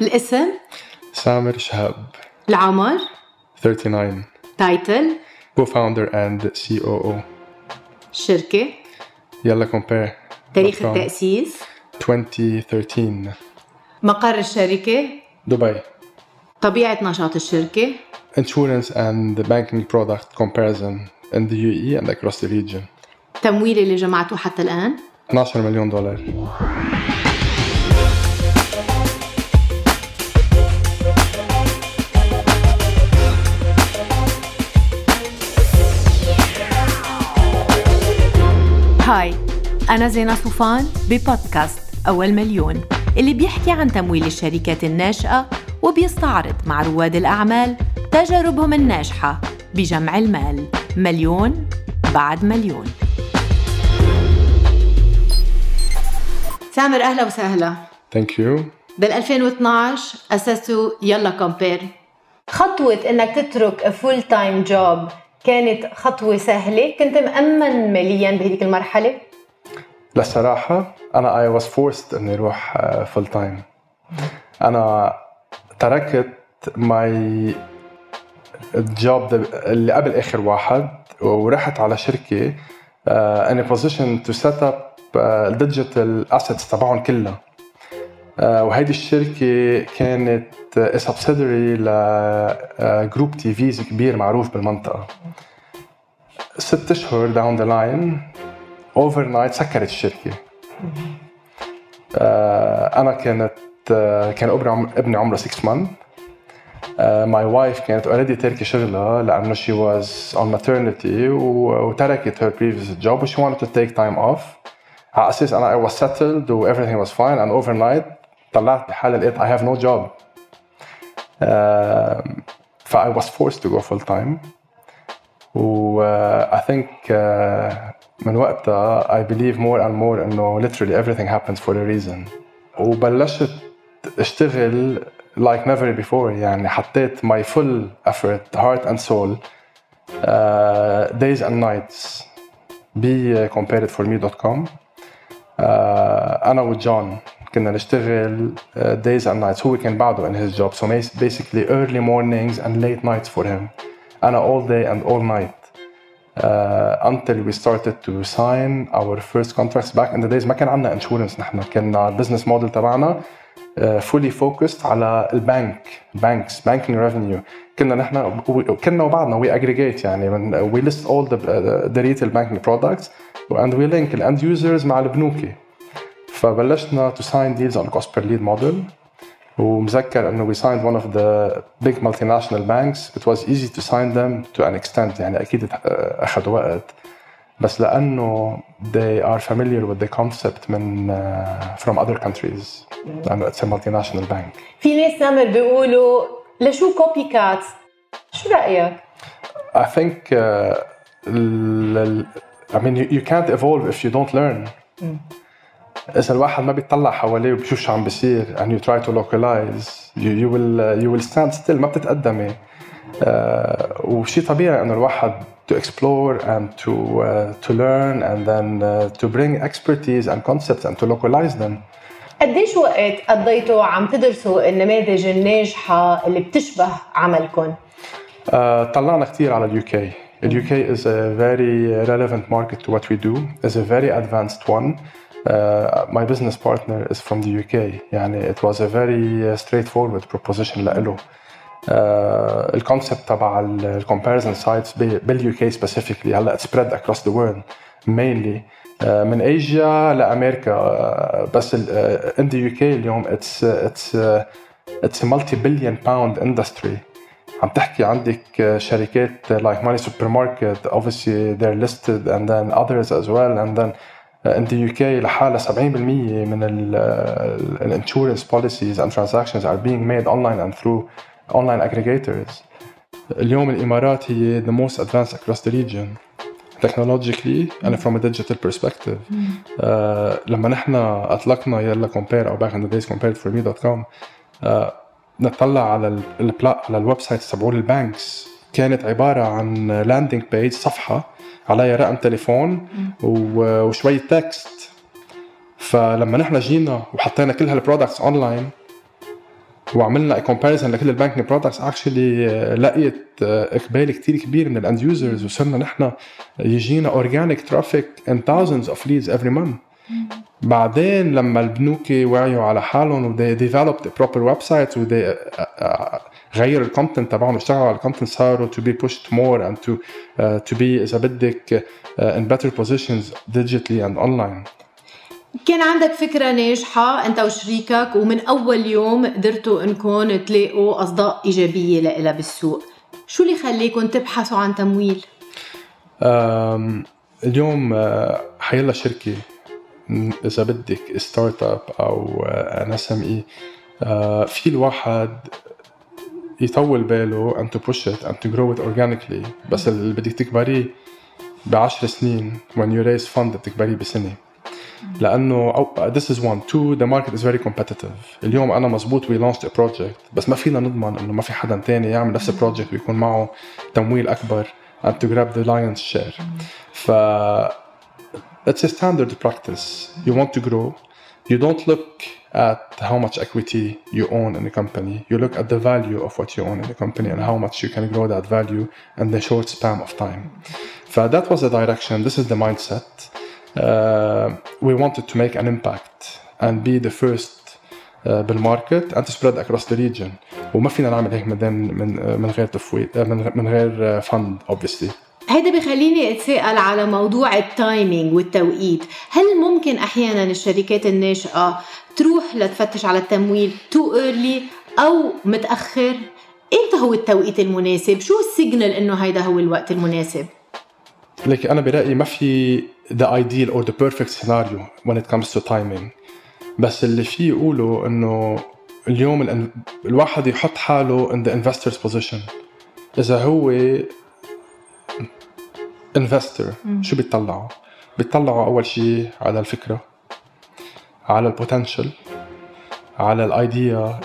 الاسم سامر شهاب. العمر 39. تايتل Co-founder and COO. الشركة Yalla Compare. تاريخ التأسيس 2013. مقر الشركة دبي. طبيعة نشاط الشركة Insurance and Banking Product Comparison in the UAE and across the region. تمويل اللي جمعته حتى الآن $12 مليون. هاي، أنا زينة صوفان ببودكاست أول مليون اللي بيحكي عن تمويل الشركات الناشئة وبيستعرض مع رواد الأعمال تجاربهم الناجحة بجمع المال مليون بعد مليون. سامر أهلا وسهلا. Thank you. بال2012 أسسوا يلا كومبير. خطوة إنك تترك فول تايم جوب كانت خطوة سهلة؟ كنت مأمن مالياً بهذيك المرحلة؟ لا صراحة أنا I was forced إني أروح full time. أنا تركت my job اللي قبل آخر واحد ورحت على شركة in a position to set up digital assets تبعهم كلها. وهيدي الشركة كانت subsidiary لجروب تيفيز كبير معروف بالمنطقة. 6 أشهر down the line overnight سكرت الشركة. أنا كان ابني عمره 6 months. My wife كانت already تركي شغلها لأنه she was on maternity وتركت her previous job and she wanted to take time off. على أساس أنا I was settled and everything was fine and overnight طلعت بحالة لقيت I have no job. I was forced to go full time. I think من وقتها I believe more and more إنه literally everything happens for a reason. وبلشت أشتغل like never before. يعني حطيت my full effort, heart and soul, days and nights. ComparedForMe.com. أنا وجون كنا نشتغل days and nights. هو كان بعده in his job, so basically early mornings and late nights for him. أنا all day and all night until we started to sign our first contracts back in the days. ما كان عنا insurance نحن. كنا business model تبعنا fully focused على banking revenue. كنا وبعدنا we aggregate يعني we list all the retail banking products and we link the end users مع البنوكي. فبلشنا to sign deals on cost per lead model. ومذكر إنه we signed one of the big multinational banks. It was easy to sign them to an extent. يعني أكيد أخذ وقت بس لأنه they are familiar with the concept من from other countries. لأنه it's a multinational bank. في ناس سامر بيقولوا لشو copy cats؟ شو رأيك؟ I think you can't evolve if you don't learn. إذا الواحد ما بيطلع حواليه وبيشوف شو عم بيصير and you try to localize you will stand still. ما بتتقدمي. وشي طبيعي إنه الواحد to explore and to learn and then to bring expertise and concepts and to localize them. قديش وقت قضيتوا عم تدرسوا النماذج الناجحة اللي بتشبه عملكم؟ طلعنا كتير على اليوكي. اليوكي is a very relevant market to what we do. It's a very advanced one. My business partner is from the UK. يعني it was a very straightforward proposition لإله. الكونسبت تبع الكومباريزن سايتس باليوكي specifically هلا spread across the world mainly من آسيا لأمريكا. بس in the UK اليوم it's a multi-billion-pound industry. عم تحكي عندك شركات like Money Supermarket, obviously they're listed and then others as well and then in the UK لحالة 70% من ال insurance policies and transactions are being made online and through online aggregators. اليوم الإمارات هي the most advanced across the region technologically and from a digital perspective. لما نحن أطلقنا يلا compare أو back in the days comparedforme.com نطلع على الويب سايت تبعوا البانكس. كانت عبارة عن landing page صفحة عليها رقم تليفون وشوية تكست. فلما نحن جينا وحطينا كل هالبرودكتس أونلاين وعملنا كومباريزن لكل البانكينج برودكتس اكشلي لقيت اقبال كتير كبير من الاند يوزرز. وصرنا نحن يجينا اورجانيك ترافيك ان thousands of leads every month. بعدين لما البنوك وعيوا على حالهم they developed proper websites وده غير الكونتنت تبعهم، اشتغلوا على الكونتنت، صاروا to be pushed more and to be إذا بدك in better positions digitally and online. كان عندك فكرة ناجحة أنت وشريكك ومن أول يوم قدرتوا إنكم تلاقوا أصداء إيجابية لإلها بالسوق، شو اللي خليكم تبحثوا عن تمويل؟ اليوم حيلا شركة إذا بدك ستارت اب أو NSME في الواحد يطول باله and to push it and to grow it organically. بس اللي بدك تكبريه ب10 سنين when you raise fund بتكبريه بسنة، لأنه this is one. Two, the market is very competitive. اليوم أنا مزبوط we launched a project بس ما فينا نضمن إنه ما في حدا تاني يعمل نفس project ويكون معه تمويل أكبر and to grab the lion's share. ف That's a standard practice. You want to grow. You don't look at how much equity you own in a company. You look at the value of what you own in a company and how much you can grow that value in the short span of time. So that was the direction. This is the mindset. We wanted to make an impact and be the first بالماركت and to spread across the region. وما فينا نعمل هيك من غير تفويض من غير فند obviously. هيدا بخليني اتساءل على موضوع التايمينج والتوقيت. هل ممكن أحياناً الشركات الناشئة تروح لتفتش على التمويل too early أو متأخر؟ إمتى هو التوقيت المناسب؟ شو السيجنال إنه هيدا هو الوقت المناسب؟ لكن أنا برأيي ما في the ideal or the perfect scenario when it comes to timing. بس اللي فيه يقوله إنه اليوم الواحد يحط حاله in the investor's position. إذا هو investor شو بيطلعوا أول شيء على الفكرة، على البوتنشل، على الايديا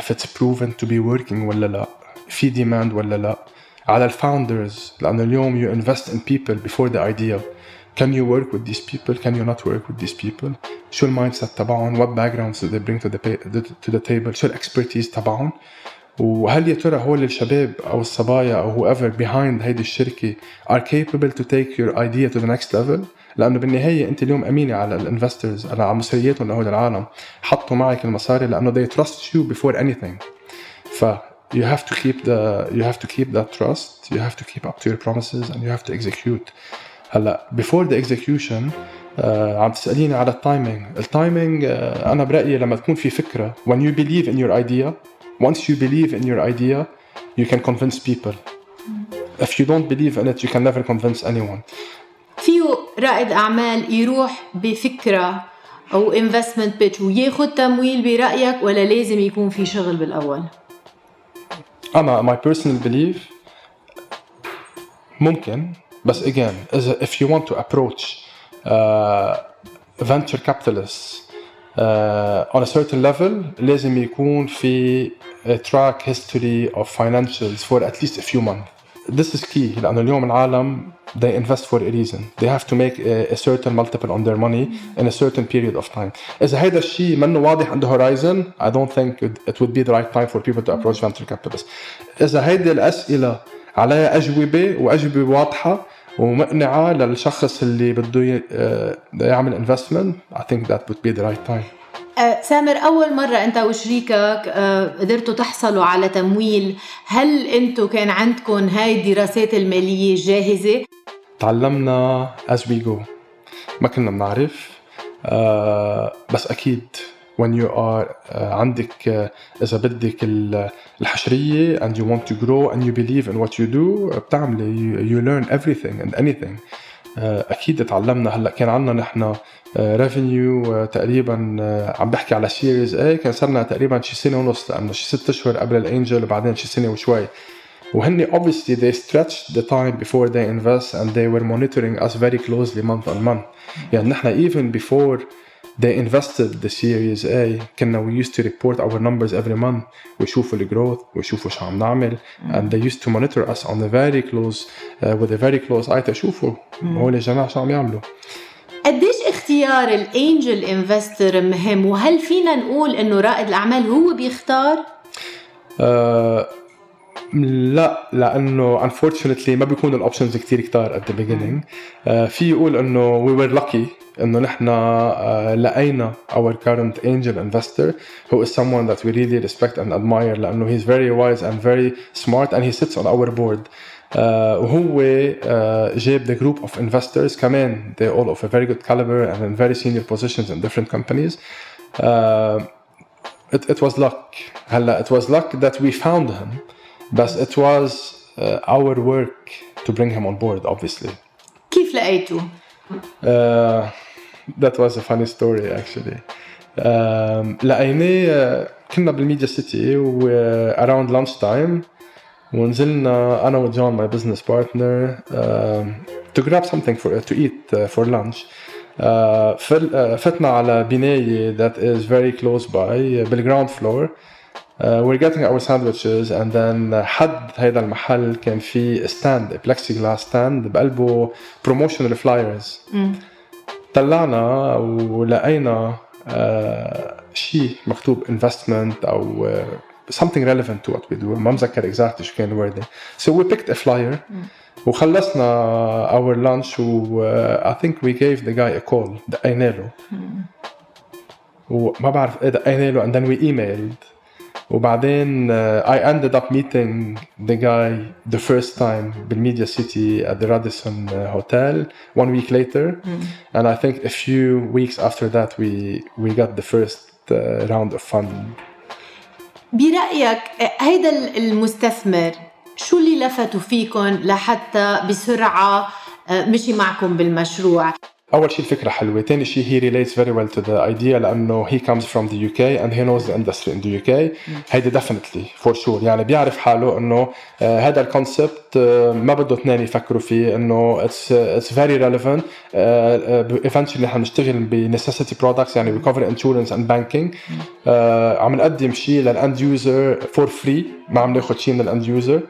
if it's proven to be working ولا لا، في demand ولا لا، على الفاوندرز، لأن اليوم you invest in people before the idea. Can you work with these people? Can you not work with these people? شو المايندسيت تبعهم؟ what backgrounds do they bring to the table؟ شو الاكسبرتيز تبعهم؟ وهل يا ترى هول الشباب أو الصبايا أو whoever behind هيدي الشركة are capable to take your idea to the next level؟ لأنه بالنهاية أنت اليوم أمينة على الانفسترز، على مصرياتهم لهول العالم، حطوا معك المصاري لأنه they trust you before anything. ف you have to keep that trust. You have to keep up to your promises and you have to execute. هلا before the execution عم تسأليني على التايمينج أنا برأيي لما تكون في فكرة when you believe in your idea. Once you believe in your idea, you can convince people. If you don't believe in it, you can never convince anyone. فيه رائد أعمال يروح بفكرة أو investment pitch وياخد تمويل برأيك ولا لازم يكون في شغل بالأول؟ أنا my personal belief ممكن، بس again if you want to approach venture capitalists on a certain level لازم يكون في track history of financials for at least a few months. This is key لأن اليوم العالم they invest for a reason. They have to make a certain multiple on their money in a certain period of time. إذا هذا الشيء منه واضح عند horizon I don't think it would be the right time for people to approach venture capitalists. إذا هذه الأسئلة عليها أجوبة وأجوبة واضحة ومقنعة للشخص اللي بده يعمل investment I think that would be the right time. سامر، أول مرة أنت وشريكك قدرتوا تحصلوا على تمويل، هل أنتوا كان عندكم هاي الدراسات المالية جاهزة؟ تعلمنا as we go، ما كنا بنعرف بس أكيد when you are عندك إذا بدك الحشرية and you want to grow and you believe in what you do بتعملي you learn everything and anything. أكيد تعلمنا. هلأ كان عنا نحن revenue تقريبا عم بحكي على series A كان صرنا تقريبا شي سنة ونص لأنه شي 6 أشهر قبل الانجل وبعدين شي سنة وشوي، وهن obviously they stretched the time before they invest and they were monitoring us very closely month on month. يعني نحن even before they invested the series A كنا we used to report our numbers every month ويشوفوا the growth ويشوفوا شو عم نعمل and they used to monitor us on the very close with a very close eye تشوفوا هول الجماعة شو عم يعملوا. قديش اختيار الانجل انفستر مهم؟ وهل فينا نقول انه رائد الاعمال هو بيختار؟ لا، لانه unfortunately ما بيكونوا الاوبشنز كتير كتار at the beginning. في يقول انه we were lucky انه نحن لقينا our current angel investor who is someone that we really respect and admire لانه he's very wise and very smart and he sits on our board. وهو جاب the group of investors كمان they all of a very good caliber and in very senior positions in different companies. It was luck. هلا it was luck that we found him. بس it was our work to bring him on board obviously. كيف لقيته؟ That was a funny story actually. لقيناه كنا بالميديا سيتي و around lunch time ونزلنا أنا وجون my business partner to grab something to eat for lunch. فتنا على بناية that is very close by بالground floor. We're getting our sandwiches and then حد هيدا المحل كان في stand, a plexiglass stand بقلبه promotional flyers. طلعنا ولقينا شيء مكتوب investment أو something relevant to what we do. ما مذكر exactly شو كان الوردة. So we picked a flyer وخلصنا our lunch و I think we gave the guy a call. دقينا له وما بعرف إيه دقينا له and then we emailed. وبعدين I ended up meeting the guy the first time بالميديا سيتي at the Radisson hotel 1 week later and I think a few weeks after that we got the first round of funding. برأيك هيدا المستثمر شو اللي لفتوا فيكم لحتى بسرعة مشي معكم بالمشروع؟ أول شيء الفكرة حلوة، تاني شيء he relates very well to the idea لأنه he comes from the UK and he knows the industry in the UK. هيدا definitely for sure يعني بيعرف حاله إنه هذا الكونسبت ما بده اثنين يفكروا فيه إنه it's very relevant. Eventually نحن نشتغل ب necessity products يعني we cover insurance and banking. عم نقدم شيء للأند يوزر for free ما عم ناخد شيء من الأند يوزر.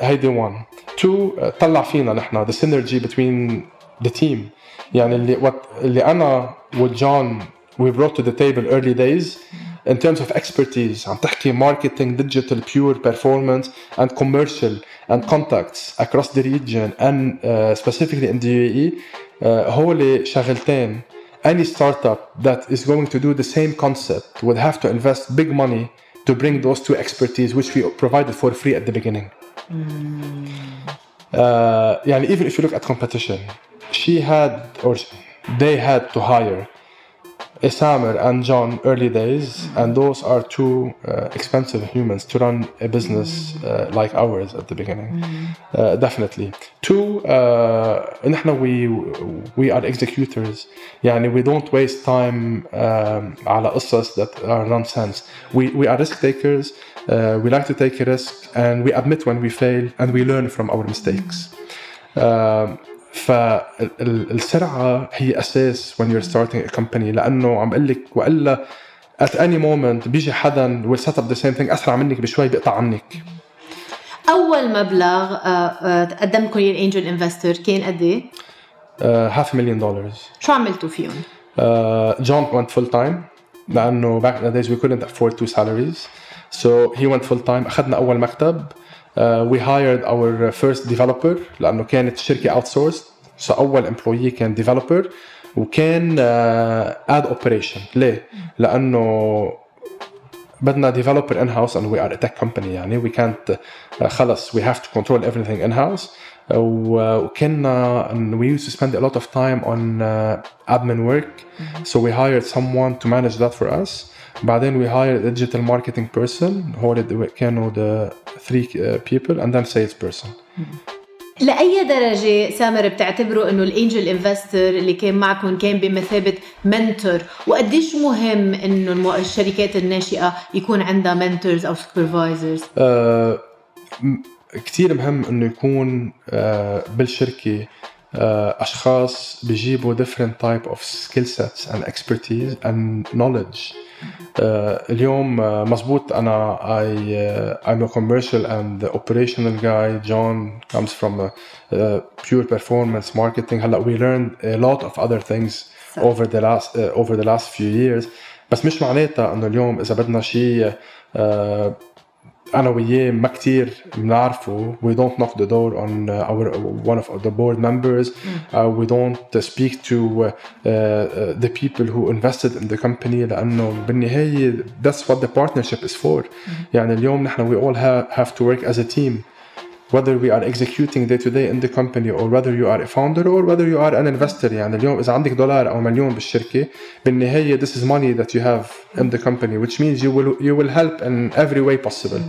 هيدا one. Two طلع فينا نحن the synergy between the team. يعني اللي أنا وجون we brought to the table early days in terms of expertise عم تحكي marketing, digital, pure performance and commercial and contacts across the region and specifically in the UAE هولي شغلتين any startup that is going to do the same concept would have to invest big money to bring those two expertise which we provided for free at the beginning. يعني even if you look at competition she had or they had to hire Samer and John early days and those are two expensive humans to run a business like ours at the beginning. Definitely. Two, we are executors. يعني we don't waste time على قصص that are nonsense. We are risk takers. We like to take a risk and we admit when we fail and we learn from our mistakes. فالسرعة هي أساس when you're starting a company لأنه عم قلك وإلا at any moment بيجي حدا will set up the same thing أسرع منك بشوي بيقطع عنك. أول مبلغ تقدمكم للانجل انفستور كان قد إيه؟ $500,000. شو عملتوا فيهم؟ John went full time لأنه back in the days we couldn't afford two salaries so he went full time. أخذنا أول مكتب. We hired our first developer لأنه كانت شركة outsourced so أول employee كان developer وكان ad operation. ليه؟ لأنه بدنا developer in-house and we are a tech company يعني we can't خلص we have to control everything in-house وكنا and we used to spend a lot of time on admin work so we hired someone to manage that for us. بعدين we hired a digital marketing person who كانوا the three people and then sales person. لأي درجة سامر بتعتبروا أنه الانجل انفستر اللي كان معكم كان بمثابة منتور وقديش مهم أنه الشركات الناشئة يكون عندها منتورز أو سوبرفايزرز؟ كتير مهم أنه يكون بالشركة أشخاص بيجيبوا different type of skill sets and expertise and knowledge. اليوم مزبوط أنا I'm a commercial and operational guy. John comes from pure performance marketing. هلا we learned a lot of other things over the last few years. بس مش معناتها إنه اليوم إذا بدنا شيء أنا وياه ما كتير منعرفه we don't knock the door on one of the board members, we don't speak to the people who invested in the company, لأنه بالنهاية that's what the partnership is for. يعني اليوم نحن we all have to work as a team, whether we are executing day to day in the company or whether you are a founder or whether you are an investor. يعني اليوم إذا عندك دولار أو مليون بالشركة بالنهاية this is money that you have in the company, which means you will help in every way possible.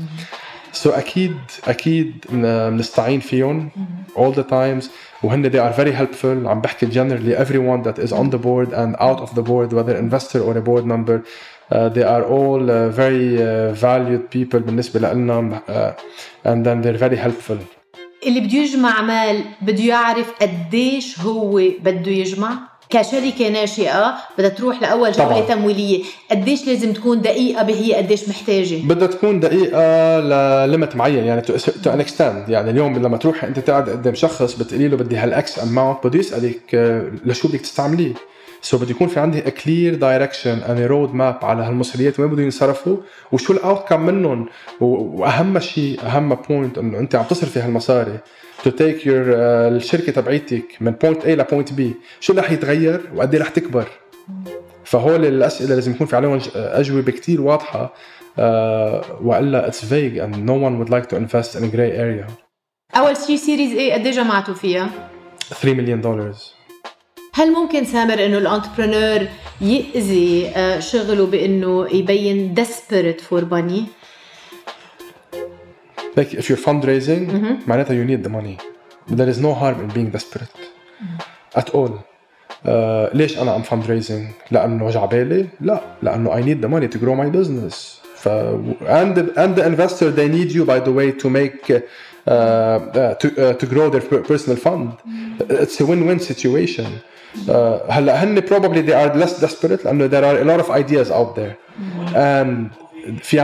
So أكيد نستعين فيهم all the times, وهن they are very helpful. عم بحكي generally everyone that is on the board and out of the board, whether investor or a board member, they are all very valued people بالنسبة لنا, and then they're very helpful. اللي بده يجمع مال بده يعرف قديش هو بده يجمع. كشركة ناشئة بدها تروح لأول جولة تمويلية, قديش لازم تكون دقيقة بهي قديش محتاجة؟ بدها تكون دقيقة لليمت معين, يعني to an extent. يعني اليوم لما تروح أنت تقعد قدام شخص بتقلي له بدي هالأكس amount, بده يسألك لشو بدك تستعمليه. So بده يكون في عندي a clear direction and a road map على هالمصريات وين بده ينصرفوا وشو الoutcome منهم. وأهم شيء, أهم point, إنه أنت عم تصرفي هالمصاري to take your الشركة تبعيتك من point A ل point B, شو اللي رح يتغير وقدي رح تكبر. فهول الأسئلة لازم يكون في عليهم أجوبة كتير واضحة, وإلا it's vague and no one would like to invest in a gray area. أول شيء سيريز A قدي جمعتوا فيها؟ $3 million. هل ممكن سامر إنه الانتربرنور يأذي شغله بإنه يبين desperate for money؟ Like if you're fundraising, معناتها you need the money. But there is no harm in being desperate at all. ليش أنا am fundraising؟ لأنه وجع بالي؟ لا, لأنه I need the money to grow my business. And the investor they need you, by the way, to make to grow their personal fund. It's a win-win situation. هلا هن probably they are less desperate لأنه there are a lot of ideas out there. في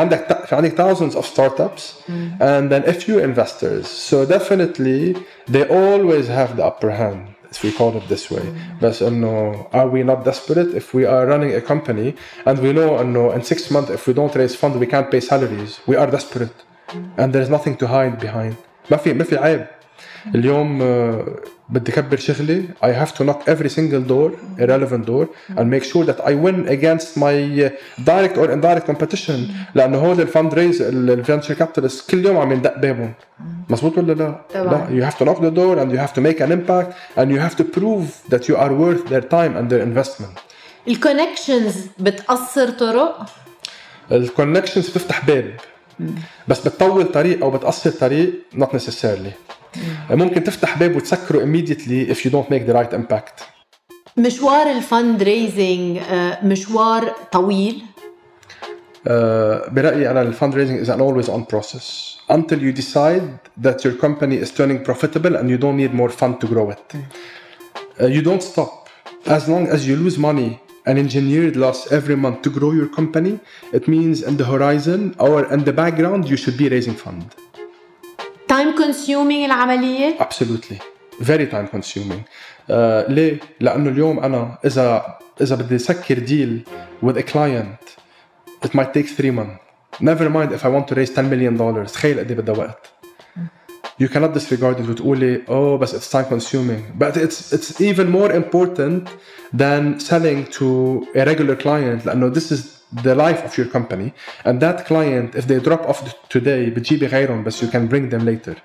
عندك thousands of startups, and then a few investors. So definitely they always have the upper hand, if we call it this way. But no, are we not desperate if we are running a company and we know no, in 6 months if we don't raise funds we can't pay salaries? We are desperate, and there is nothing to hide behind. ما في عيب. اليوم بدي كبر شغلي, I have to knock every single door, irrelevant door, and make sure that I win against my direct or indirect competition. لأنه هول الفاندريز الفينشر كابيتالست كل يوم عم يندق بابهم. مزبوط ولا لا؟ لا, you have to knock the door and you have to make an impact and you have to prove that you are worth their time and their investment. الكونكشنز بتقصر طرق. الكونكشنز بتفتح باب, بس بتطول طريق أو بتقصر طريق not necessarily. ممكن تفتح باب وتسكره immediately if you don't make the right impact. مشوار الفند ريزنج مشوار طويل. برأيي أنا الفند ريزنج is an always on process until you decide that your company is turning profitable and you don't need more fund to grow it. You don't stop as long as you lose money, an engineered loss every month to grow your company. It means in the horizon or in the background you should be raising fund. time consuming العملية. Absolutely, very time consuming. ليه؟ لأنه اليوم أنا إذا بدي سكر ديل with a client, it might take 3 months. Never mind if I want to raise $10 million. تخيل قد إيه بدها وقت. You cannot disregard it وتقولي oh بس it's time consuming. But it's even more important than selling to a regular client, لأنه this is the life of your company, and that client if they drop off today بتجيبي غيرهم, but you can bring them later.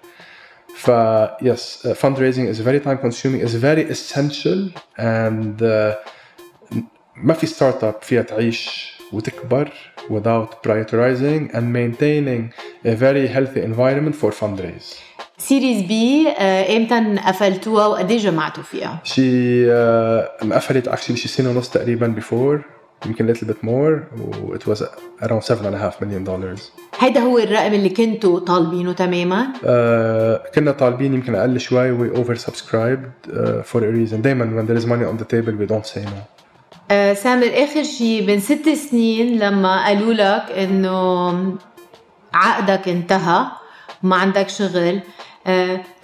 Yes, fundraising is very time consuming, is very essential, and ما في startup فيها تعيش وتكبر without prioritizing and maintaining a very healthy environment for fundraise. سيريز بي امتى قفلتوها وقديه جمعتوا فيها؟ شي انقفلت actually شي سنة ونص تقريبا before. يمكن little bit more و it was around $7.5 million. هيدا هو الرقم اللي كنتوا طالبينه تماما؟ كنا طالبين يمكن أقل شوي. we oversubscribed for a reason. دايما when there is money on the table we don't say no. سامر، آخر شيء من 6 سنين لما قالوا لك إنه عقدك انتهى وما عندك شغل،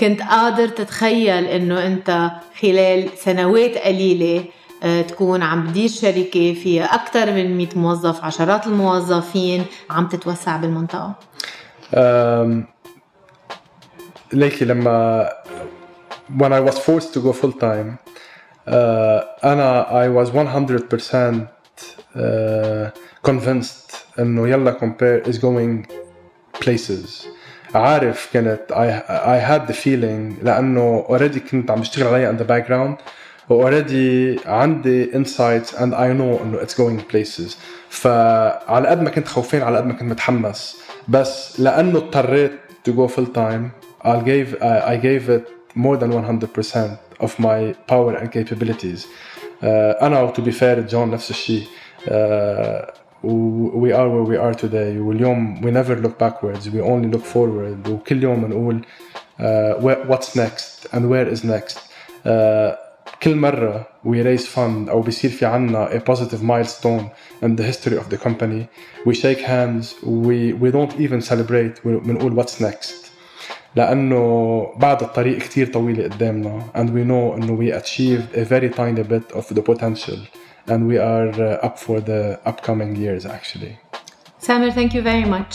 كنت قادر تتخيل إنه أنت خلال سنوات قليلة تكون عم بدير شركة فيها أكثر من 100 موظف، عشرات الموظفين، عم تتوسع بالمنطقة؟ ليكي لما when I was forced to go full time I was 100% convinced إنه يلا compare is going places. عارف كانت I had the feeling لأنه already كنت عم بشتغل عليها in the background و already عندي insights and I know إنه it's going places. فعلى قد ما كنت خوفين على قد ما كنت متحمس، بس لأنه اضطريت to go full time I gave it more than 100% of my power and capabilities. أنا to be fair John نفس الشيء. We are where we are today. واليوم we never look backwards. We only look forward. وكل يوم نقول what's next and where is next. كل مرة we raise fund أو بيصير في عنا a positive milestone in the history of the company. We shake hands. We don't even celebrate. We نقول what's next. لأنه بعد الطريق كتير طويلة قدامنا and we know إنه we achieved a very tiny bit of the potential and we are up for the upcoming years actually. Samer, thank you very much.